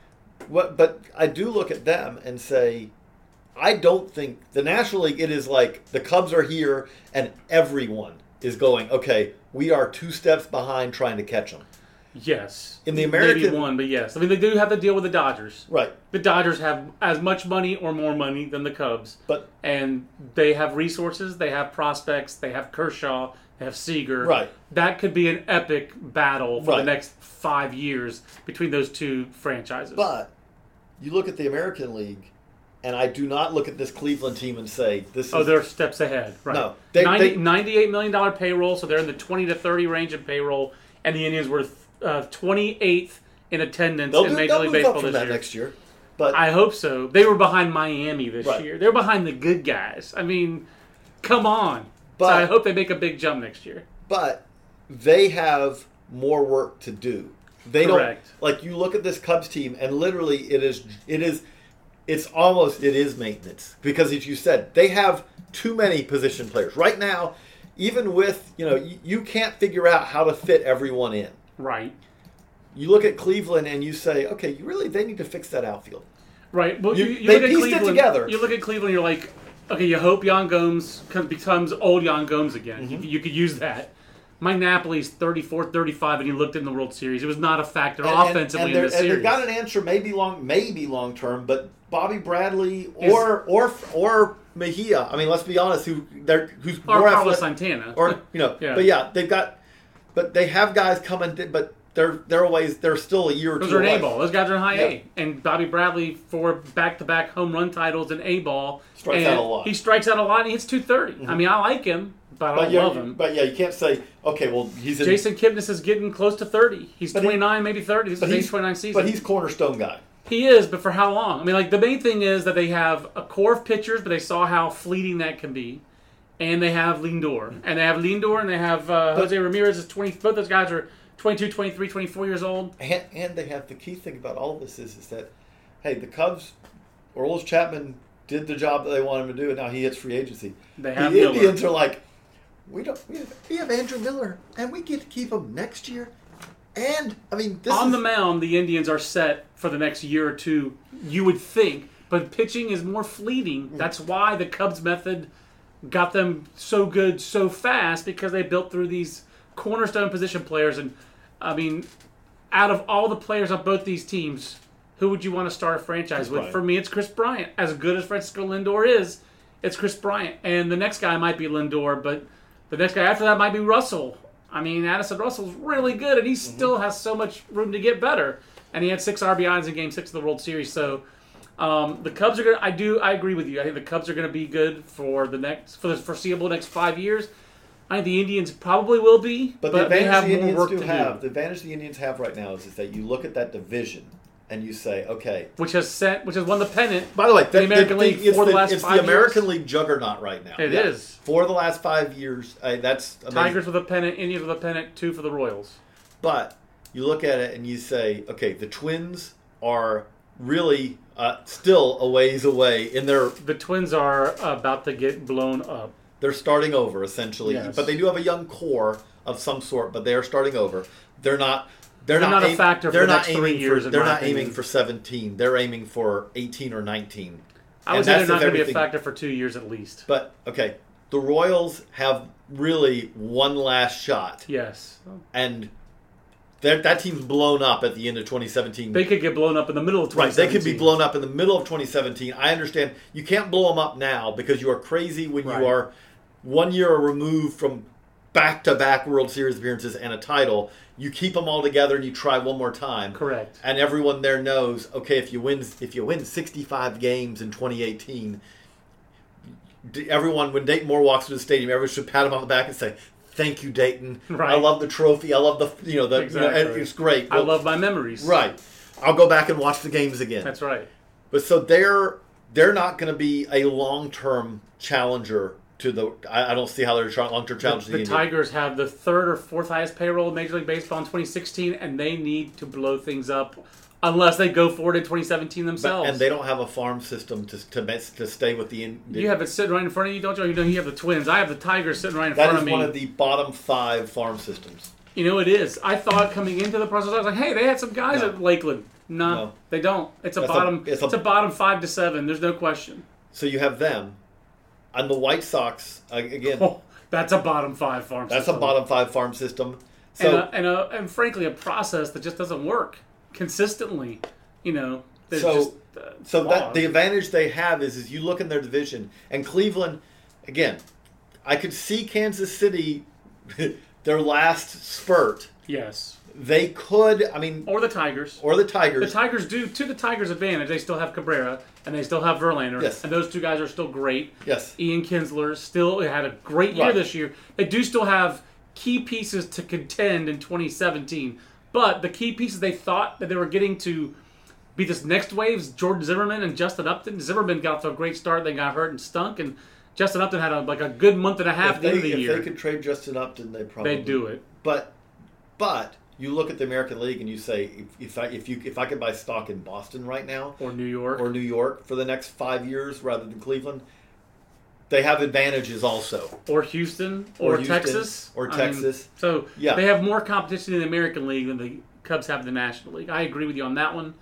what, but I do look at them and say... I don't think the National League, it is like the Cubs are here and everyone is going, okay, we are two steps behind trying to catch them. Yes. In the American. Maybe one, but yes. I mean, they do have to deal with the Dodgers. Right. The Dodgers have as much money or more money than the Cubs. But And they have resources, they have prospects, they have Kershaw, they have Seager. Right. That could be an epic battle for right. the next five years between those two franchises. But you look at the American League. And I do not look at this Cleveland team and say, this is... Oh, they're steps ahead. Right. No. They, ninety, they, ninety-eight million dollars payroll, so they're in the twenty to thirty range in payroll, and the Indians were uh, twenty-eighth in attendance in Major League Baseball this year. Next year. But I hope so. They were behind Miami this right. year. They're behind the good guys. I mean, come on. But, so I hope they make a big jump next year. But they have more work to do. They Correct. Don't... Like, you look at this Cubs team, and literally it is it is... It's almost, it is maintenance. Because as you said, they have too many position players. Right now, even with, you know, you, you can't figure out how to fit everyone in. Right. You look at Cleveland and you say, okay, you really, they need to fix that outfield. Right. Well, you, you, you They look at pieced it together. You look at Cleveland, you're like, okay, you hope Jan Gomes becomes old Jan Gomes again. Mm-hmm. You, you could use that. Mike Napoli's thirty-four thirty-five, and he looked in the World Series. It was not a factor and, offensively and, and in this and series. And they've got an answer maybe long maybe long term, but Bobby Bradley or or or Mejia. I mean, let's be honest, who they're who's or more Carlos athletic, Santana. Or you know, yeah. But yeah, they've got but they have guys coming but They're they're always they're still a year or two. Those are in A ball. Those guys are in high yeah. A. And Bobby Bradley for back to back home run titles in A ball. Strikes out a lot. He strikes out a lot and he hits two thirty. Mm-hmm. I mean, I like him, but, but I don't yeah, love him. But yeah, you can't say okay. Well, he's in, Jason Kipnis is getting close to thirty. He's twenty nine, he, maybe thirty. This is his twenty nine season. But he's cornerstone guy. He is, but for how long? I mean, like the main thing is that they have a core of pitchers, but they saw how fleeting that can be. And they have Lindor, and they have Lindor, and they have uh, Jose Ramirez is twenty. Both those guys are twenty-two, twenty-three, twenty-four years old. And, and they have the key thing about all of this is, is that, hey, the Cubs, Aroldis Chapman did the job that they wanted him to do, and now he hits free agency. They have the Miller. Indians are like, we don't. We have, we have Andrew Miller, and we get to keep him next year. And I mean, this on is, the mound, the Indians are set for the next year or two. You would think, but pitching is more fleeting. That's why the Cubs method got them so good so fast, because they built through these cornerstone position players. And, I mean, out of all the players on both these teams, who would you want to start a franchise Chris with? Bryant. For me, it's Chris Bryant. As good as Francisco Lindor is, it's Chris Bryant. And the next guy might be Lindor, but the next guy after that might be Russell. I mean, Addison Russell's really good, and he mm-hmm. still has so much room to get better. And he had six R B Is in Game six of the World Series, so... Um, the Cubs are going to, I do, I agree with you. I think the Cubs are going to be good for the next, for the foreseeable next five years. I think the Indians probably will be, but, but the they have the more work do to have, do. The advantage the Indians have right now is, is that you look at that division and you say, okay. Which has sent, which has won the pennant. By the way, that, the American the, League for the, the last five years. It's the American years. League juggernaut right now. It yeah. is. For the last five years, I, that's amazing. Tigers with a pennant, Indians with a pennant, two for the Royals. But you look at it and you say, okay, the Twins are really... Uh, still a ways away in their... The Twins are about to get blown up. They're starting over, essentially. Yes. But they do have a young core of some sort, but they are starting over. They're not... They're, they're not, not a factor for the next three years. For, they're not opinion. aiming for seventeen. They're aiming for eighteen or nineteen. I would say they're not going to be a factor for two years at least. But, okay, the Royals have really one last shot. Yes. And... That, that team's blown up at the end of twenty seventeen. They could get blown up in the middle of twenty seventeen. Right, they could be blown up in the middle of twenty seventeen. I understand. You can't blow them up now because you are crazy when right. you are one year removed from back-to-back World Series appearances and a title. You keep them all together and you try one more time. Correct. And everyone there knows, okay, if you win, if you win sixty-five games in twenty eighteen, everyone, when Dayton Moore walks into the stadium, everyone should pat him on the back and say, thank you, Dayton. Right. I love the trophy. I love the, you know, the, exactly. you know, it's great. Well, I love my memories. Right. I'll go back and watch the games again. That's right. But so they're they're not going to be a long-term challenger to the, I, I don't see how they're a long-term challenger the, to the The Tigers Indian. Have the third or fourth highest payroll in Major League Baseball in twenty sixteen, and they need to blow things up unless they go forward in twenty seventeen themselves. But, and they don't have a farm system to to, to stay with the, in, the... You have it sitting right in front of you, don't you? You know, you have the Twins. I have the Tigers sitting right in that front of me. That is one of the bottom five farm systems. You know, it is. I thought coming into the process, I was like, hey, they had some guys no. at Lakeland. No, no, they don't. It's a That's bottom a, it's, a, it's a bottom five to seven. There's no question. So you have them. And the White Sox, again... Oh, that's a bottom five farm that's system. That's a bottom five farm system. So, and, a, and, a, and frankly, a process that just doesn't work. Consistently, you know. So, just, uh, so that, the advantage they have is, is you look in their division, and Cleveland, again, I could see Kansas City, their last spurt. Yes. They could, I mean. Or the Tigers. Or the Tigers. The Tigers do, to the Tigers' advantage, they still have Cabrera, and they still have Verlander. Yes. And those two guys are still great. Yes. Ian Kinsler still had a great year right. this year. They do still have key pieces to contend in twenty seventeen. But the key pieces they thought that they were getting to be this next wave's Jordan Zimmerman and Justin Upton. Zimmerman got off to a great start, then got hurt and stunk, and Justin Upton had a, like a good month and a half at the end of the year. If they could trade Justin Upton, they probably they'd do it. But, but you look at the American League and you say, if, if I if you if I could buy stock in Boston right now, or New York, or New York for the next five years rather than Cleveland. They have advantages also. Or Houston, or, or Houston, Texas. Or Texas. I mean, so yeah. they have more competition in the American League than the Cubs have in the National League. I agree with you on that one.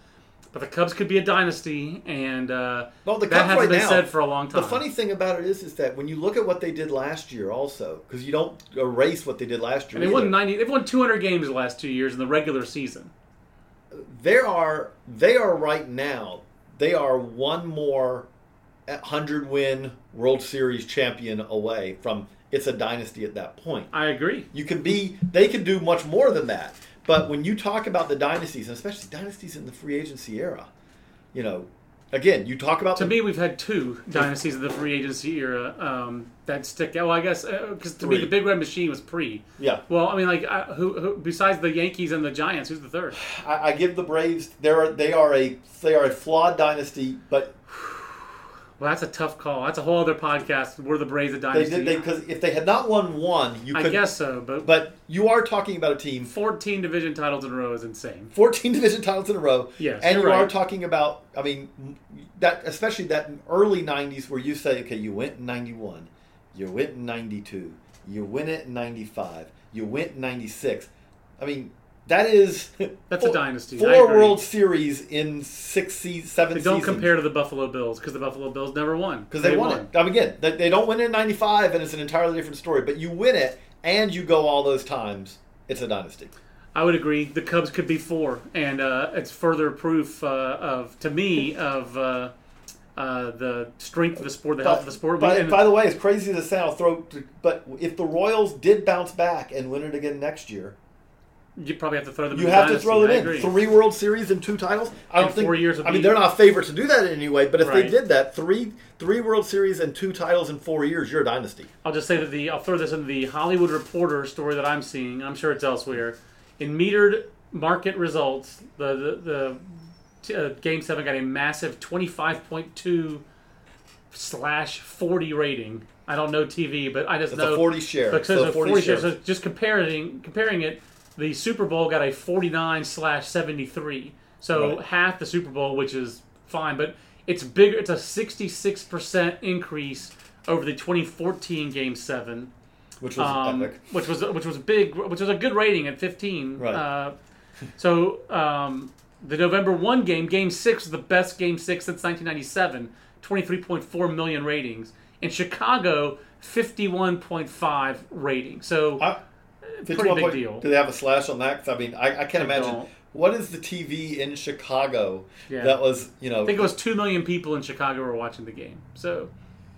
But the Cubs could be a dynasty, and uh, well, the that Cubs hasn't right been now, said for a long time. The funny thing about it is, is that when you look at what they did last year also, because you don't erase what they did last year. And they won ninety, they've won two hundred games the last two years in the regular season. There are, they are right now, they are one more... one hundred win World Series champion away from it's a dynasty at that point. I agree. You can be, they can do much more than that. But when you talk about the dynasties, and especially dynasties in the free agency era, you know, again, you talk about... To the, me, we've had two dynasties of the free agency era um, that stick out. Well, I guess, because uh, to me, the Big Red Machine was pre. Yeah. Well, I mean, like, uh, who, who besides the Yankees and the Giants, who's the third? I, I give the Braves... They're, they, are a, they are a flawed dynasty, but... Well, that's a tough call. That's a whole other podcast. Were the Braves a dynasty? Because if they had not won one, you could... I guess so, but... But you are talking about a team... fourteen division titles in a row is insane. fourteen division titles in a row. Yes, and you right. are talking about, I mean, that especially that early nineties where you say, okay, you went in ninety-one, you went in ninety-two, you went it in ninety-five, you went in ninety-six. I mean... That is that's four, a dynasty. Four World Series in six, seasons, seven seasons. They don't seasons. compare to the Buffalo Bills because the Buffalo Bills never won. Because they, they won, won it. I mean, again, they don't win it in ninety-five, and it's an entirely different story. But you win it, and you go all those times, it's a dynasty. I would agree. The Cubs could be four, and uh, it's further proof uh, of, to me, of... Uh, Uh, the strength of the sport, the but, health of the sport. By, by the way, as crazy as it sounds, throw, but if the Royals did bounce back and win it again next year... You probably have to throw them. You in have dynasty. to throw them I in agree. Three World Series and two titles. I don't and think. Four years. I mean, beat. They're not favorites to do that anyway. But if right. they did that, three three World Series and two titles in four years, you're a dynasty. I'll just say that the I'll throw this in the Hollywood Reporter story that I'm seeing. I'm sure it's elsewhere. In metered market results, the the, the uh, Game Seven got a massive twenty-five point two slash forty rating. I don't know T V, but I just That's know a forty share. Because so of forty, forty shares. Share. So just comparing comparing it. The Super Bowl got a forty-nine slash seventy-three, so right. half the Super Bowl, which is fine, but it's bigger. It's a sixty-six percent increase over the twenty fourteen Game Seven, which was um, epic, which was which was big, which was a good rating at fifteen. Right. Uh, so um, the November one game, Game Six, was the best Game Six since nineteen ninety-seven, twenty-three point four million ratings. In Chicago, fifty-one point five rating. So. I- Pretty big point, deal. Do they have a slash on that? Because I mean, I, I can't they imagine. Don't. What is the T V in Chicago yeah. that was, you know... I think it was two million people in Chicago were watching the game. So,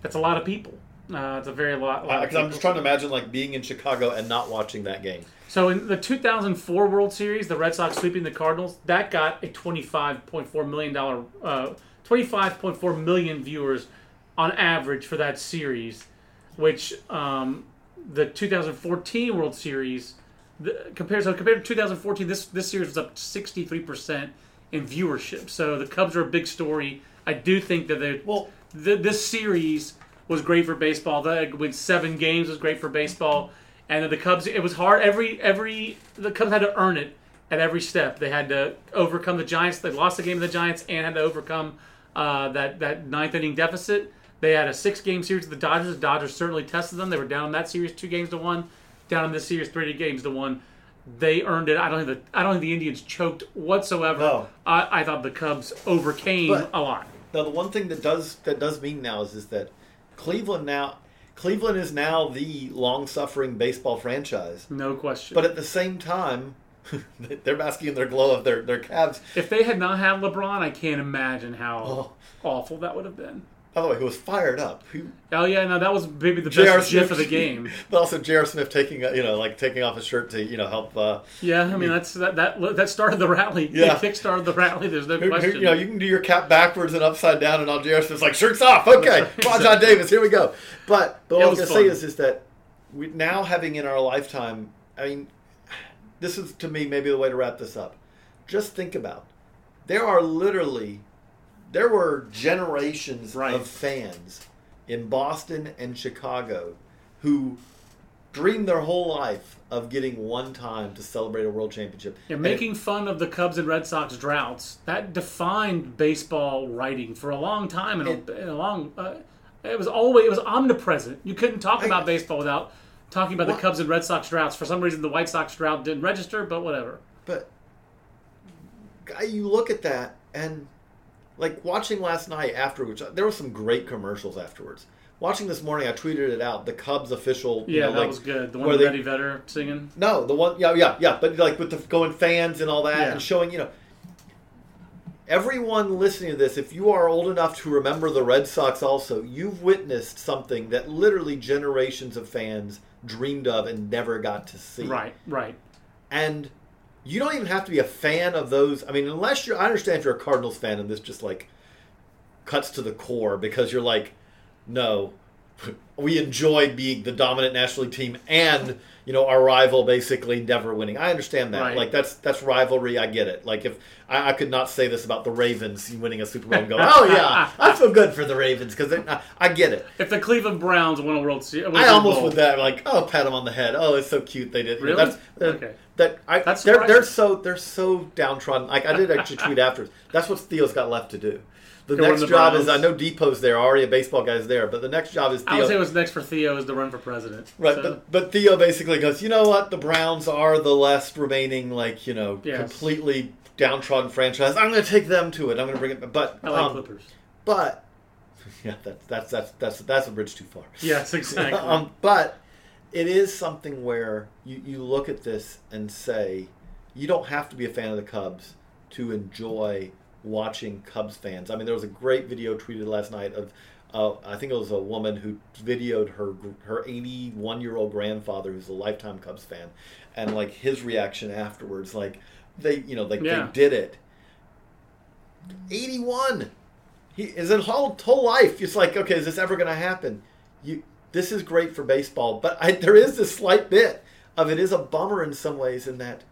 that's a lot of people. Uh, it's a very lot, lot uh, of people. I'm just trying to imagine, like, being in Chicago and not watching that game. So, in the two thousand four World Series, the Red Sox sweeping the Cardinals, that got a twenty-five point four million dollars, uh, twenty-five point four million viewers on average for that series, which... Um, the two thousand fourteen World Series, the, compared, so compared to two thousand fourteen, this, this series was up sixty-three percent in viewership. So the Cubs are a big story. I do think that they, well, the, this series was great for baseball. The, with seven games was great for baseball. And the Cubs, it was hard. Every every the Cubs had to earn it at every step. They had to overcome the Giants. They lost the game to the Giants and had to overcome uh, that, that ninth inning deficit. They had a six-game series with the Dodgers. The Dodgers certainly tested them. They were down in that series two games to one, down in this series three games to one. They earned it. I don't think the I don't think the Indians choked whatsoever. No. I, I thought the Cubs overcame but, a lot. Now the one thing that does that does mean now is is that Cleveland now Cleveland is now the long-suffering baseball franchise. No question. But at the same time. They're basking in their glow of their their Cavs. If they had not had LeBron, I can't imagine how oh. awful that would have been. By the way, who was fired up? Who, oh yeah, no, that was maybe the best gif of the game. But also J R. Smith taking, you know, like taking off his shirt to, you know, help. Uh, yeah, I mean that's that that that started the rally. Yeah, kick started the rally. There's no who, question. Who, you know, you can do your cap backwards and upside down, and all J R. Smith's like shirts off. Okay, Rajai Davis, here we go. But but what I was, was gonna fun. say is is that we now having in our lifetime. I mean, this is to me maybe the way to wrap this up. Just think about there are literally. There were generations right. of fans in Boston and Chicago who dreamed their whole life of getting one time to celebrate a world championship. You're and making it, fun of the Cubs and Red Sox droughts. That defined baseball writing for a long time. And a, a long, uh, it was always it was omnipresent. You couldn't talk I, about baseball without talking about what? the Cubs and Red Sox droughts. For some reason, the White Sox drought didn't register, but whatever. But you look at that and... Like, watching last night after, which there were some great commercials afterwards. Watching this morning, I tweeted it out, the Cubs official. Yeah, you know, that like, was good. The one with Eddie Vedder singing? No, the one, yeah, yeah, yeah. But, like, with the going fans and all that yeah. and showing, you know. Everyone listening to this, if you are old enough to remember the Red Sox also, you've witnessed something that literally generations of fans dreamed of and never got to see. Right, right. And you don't even have to be a fan of those. I mean, unless you're, I understand you're a Cardinals fan and this just like cuts to the core because you're like, no, we enjoy being the dominant National League team and, you know, our rival basically never winning. I understand that. Right. Like, that's that's rivalry. I get it. Like, if I, I could not say this about the Ravens winning a Super Bowl and go, oh, yeah, I feel good for the Ravens because I, I get it. If the Cleveland Browns win a World Series. I almost Bowl. Would that, like, oh, pat them on the head. Oh, it's so cute they did. Really? You know, that's, okay. That, I, that's they're, they're, so, they're so downtrodden. Like, I did actually tweet afterwards. That's what Theo's got left to do. The Go next the job Browns. Is, I know Depot's there, already a baseball guy's there, but the next job is Theo. I would say what's next for Theo is to run for president. Right, so. but, but Theo basically goes, you know what, the Browns are the last remaining, like, you know, yes. completely downtrodden franchise. I'm going to take them to it. I'm going to bring it back. But, I like um, Clippers. But, yeah, that's, that's, that's, that's, that's a bridge too far. Yes, exactly. um, but it is something where you, you look at this and say, you don't have to be a fan of the Cubs to enjoy watching Cubs fans. I mean, there was a great video tweeted last night of, uh, I think it was a woman who videoed her her eighty-one-year-old grandfather, who's a lifetime Cubs fan, and like his reaction afterwards, like they, you know, like yeah. they did it. eighty-one, he is his whole whole life. It's like, okay, is this ever going to happen? You, this is great for baseball, but I, there is this slight bit of it is a bummer in some ways in that.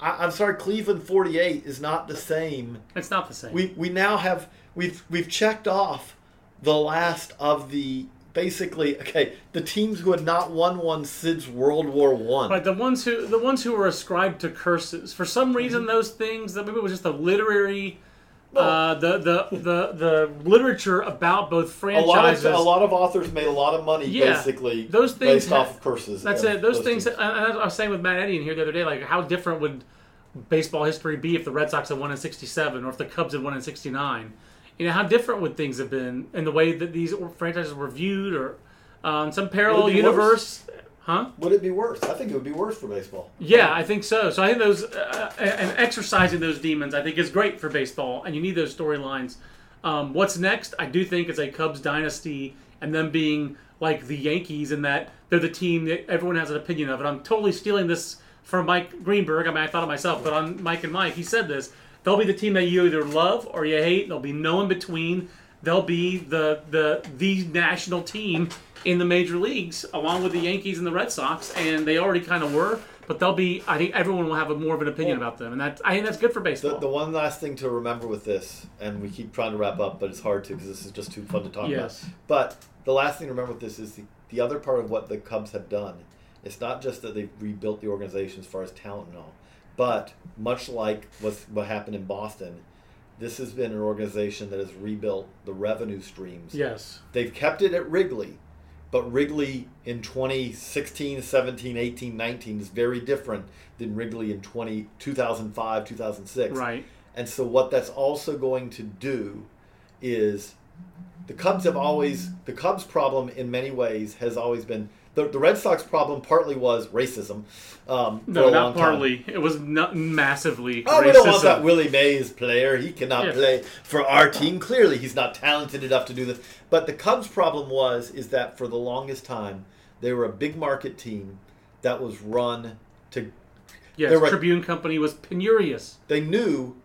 I'm sorry, Cleveland forty-eight is not the same. It's not the same. We we now have we've we've checked off the last of the basically okay the teams who had not won one since World War One. Right, the ones who the ones who were ascribed to curses for some reason. Those things that maybe it was just a literary. Uh, the, the the the literature about both franchises. A lot of, a lot of authors made a lot of money, yeah, basically, those things based have, off of curses. That's it. Those, those things. things. I, I was saying with Matt Eddy in here the other day, like how different would baseball history be if the Red Sox had won in sixty-seven or if the Cubs had won in sixty-nine? You know, how different would things have been in the way that these franchises were viewed or um, some parallel universe? Worse? Huh? Would it be worse? I think it would be worse for baseball. Yeah, I think so. So I think those uh, and exercising those demons, I think, is great for baseball, and you need those storylines. Um, what's next? I do think it's a Cubs dynasty, and them being like the Yankees in that they're the team that everyone has an opinion of. And I'm totally stealing this from Mike Greenberg. I mean, I thought of myself, but on Mike and Mike, he said this: they'll be the team that you either love or you hate. There'll be no in between. They'll be the the the national team in the major leagues, along with the Yankees and the Red Sox, and they already kind of were. But they'll be. I think everyone will have a, more of an opinion well, about them, and that's. I think that's good for baseball. The, the one last thing to remember with this, and we keep trying to wrap up, but it's hard to because this is just too fun to talk yes. about. But the last thing to remember with this is the, the other part of what the Cubs have done. It's not just that they've rebuilt the organization as far as talent and all, but much like what's, what happened in Boston. This has been an organization that has rebuilt the revenue streams. Yes. They've kept it at Wrigley, but Wrigley in twenty sixteen, seventeen, eighteen, nineteen is very different than Wrigley in two thousand five, two thousand six. Right. And so what that's also going to do is the Cubs have always, the Cubs problem in many ways has always been, the, the Red Sox problem partly was racism. Um, no, not partly. Time. It was not massively oh, racism. Oh, we don't want that Willie Mays player. He cannot yes. play for our team. Clearly, he's not talented enough to do this. But the Cubs' problem was is that for the longest time, they were a big market team that was run to... Yes, the Tribune a, Company was penurious. They knew...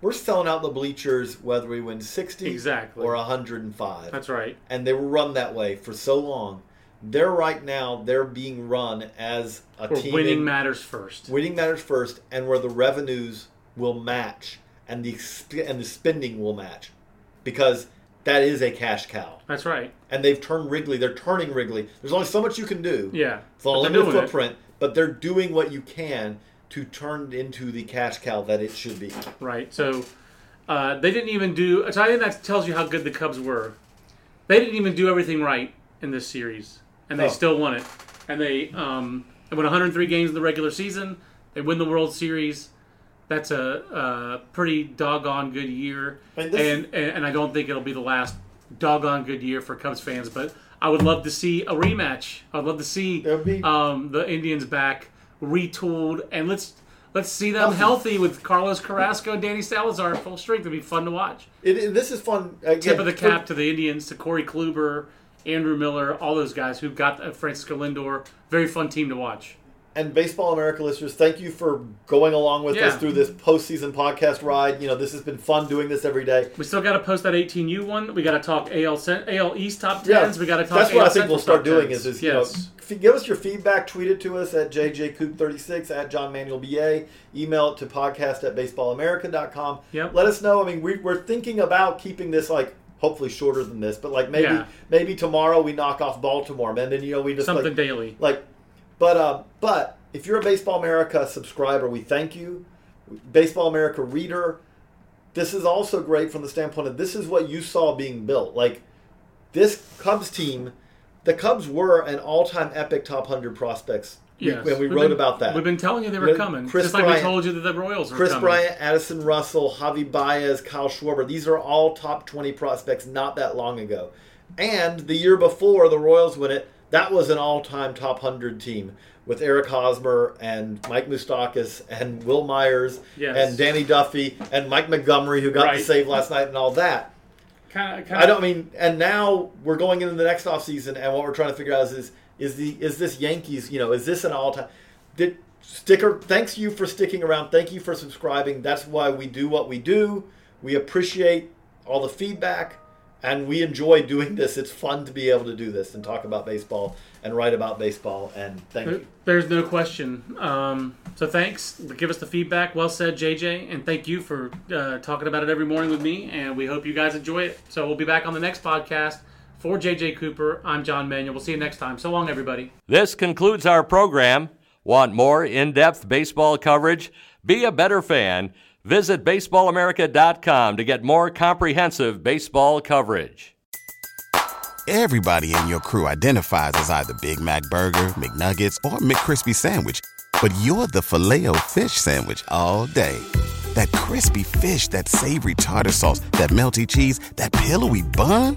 We're selling out the bleachers whether we win sixty exactly. or one hundred five. That's right. And they were run that way for so long. They're right now, they're being run as a where team. Winning in, matters first. Winning matters first, and where the revenues will match and the and the spending will match. Because that is a cash cow. That's right. And they've turned Wrigley. They're turning Wrigley. There's only so much you can do. Yeah. It's a limited footprint, it. But they're doing what you can to turn into the cash cow that it should be. Right. So uh, they didn't even do... So I think that tells you how good the Cubs were. They didn't even do everything right in this series. And they oh. still won it. And they, um, they won one hundred three games in the regular season. They win the World Series. That's a, a pretty doggone good year. And, and, and and I don't think it'll be the last doggone good year for Cubs fans. But I would love to see a rematch. I'd love to see be, um, the Indians back retooled. And let's let's see them healthy, healthy with Carlos Carrasco and Danny Salazar at full strength. It'll be fun to watch. It, this is fun. Again, tip of the cap to the Indians, to Corey Kluber, Andrew Miller, all those guys who've got Francisco Lindor. Very fun team to watch. and Baseball America listeners, thank you for going along with yeah. us through this postseason podcast ride. You know, this has been fun doing this every day. We still got to post that eighteen U one. We got to talk A L East top tens. Yeah. We got to talk. That's what A L I think we'll start doing is, is yes. you know, give us your feedback. Tweet it to us at J J Coop thirty-six, at John Manuel B A. Email it to podcast at baseballamerica dot com. Yep. Let us know. I mean, we, we're thinking about keeping this like, hopefully shorter than this, but like maybe yeah. maybe tomorrow we knock off Baltimore, and then you know we just something like, daily. Like, but uh, but if you're a Baseball America subscriber, we thank you. Baseball America reader, this is also great from the standpoint of this is what you saw being built. Like this Cubs team, the Cubs were an all-time epic top one hundred prospects. Yes. We, and we we've wrote been, about that. We've been telling you they were coming. Chris just Bryant, like we told you that the Royals were Chris coming. Chris Bryant, Addison Russell, Javi Baez, Kyle Schwarber. These are all top twenty prospects not that long ago. And the year before the Royals win it, that was an all-time top one hundred team with Eric Hosmer and Mike Moustakas and Will Myers yes. and Danny Duffy and Mike Montgomery, who got right. the save last night and all that. Kinda, kinda. I don't mean, and now we're going into the next offseason, and what we're trying to figure out is, is Is the is this Yankees, you know, is this an all-time... Did, sticker? Thanks you for sticking around. Thank you for subscribing. That's why we do what we do. We appreciate all the feedback, and we enjoy doing this. It's fun to be able to do this and talk about baseball and write about baseball, and thank there, you. There's no question. Um, so thanks. Give us the feedback. Well said, J J, and thank you for uh, talking about it every morning with me, and we hope you guys enjoy it. So we'll be back on the next podcast. For J J Cooper, I'm John Manuel. We'll see you next time. So long, everybody. This concludes our program. Want more in-depth baseball coverage? Be a better fan. Visit baseball america dot com to get more comprehensive baseball coverage. Everybody in your crew identifies as either Big Mac Burger, McNuggets, or McCrispy Sandwich, but you're the Filet-O-Fish Sandwich all day. That crispy fish, that savory tartar sauce, that melty cheese, that pillowy bun...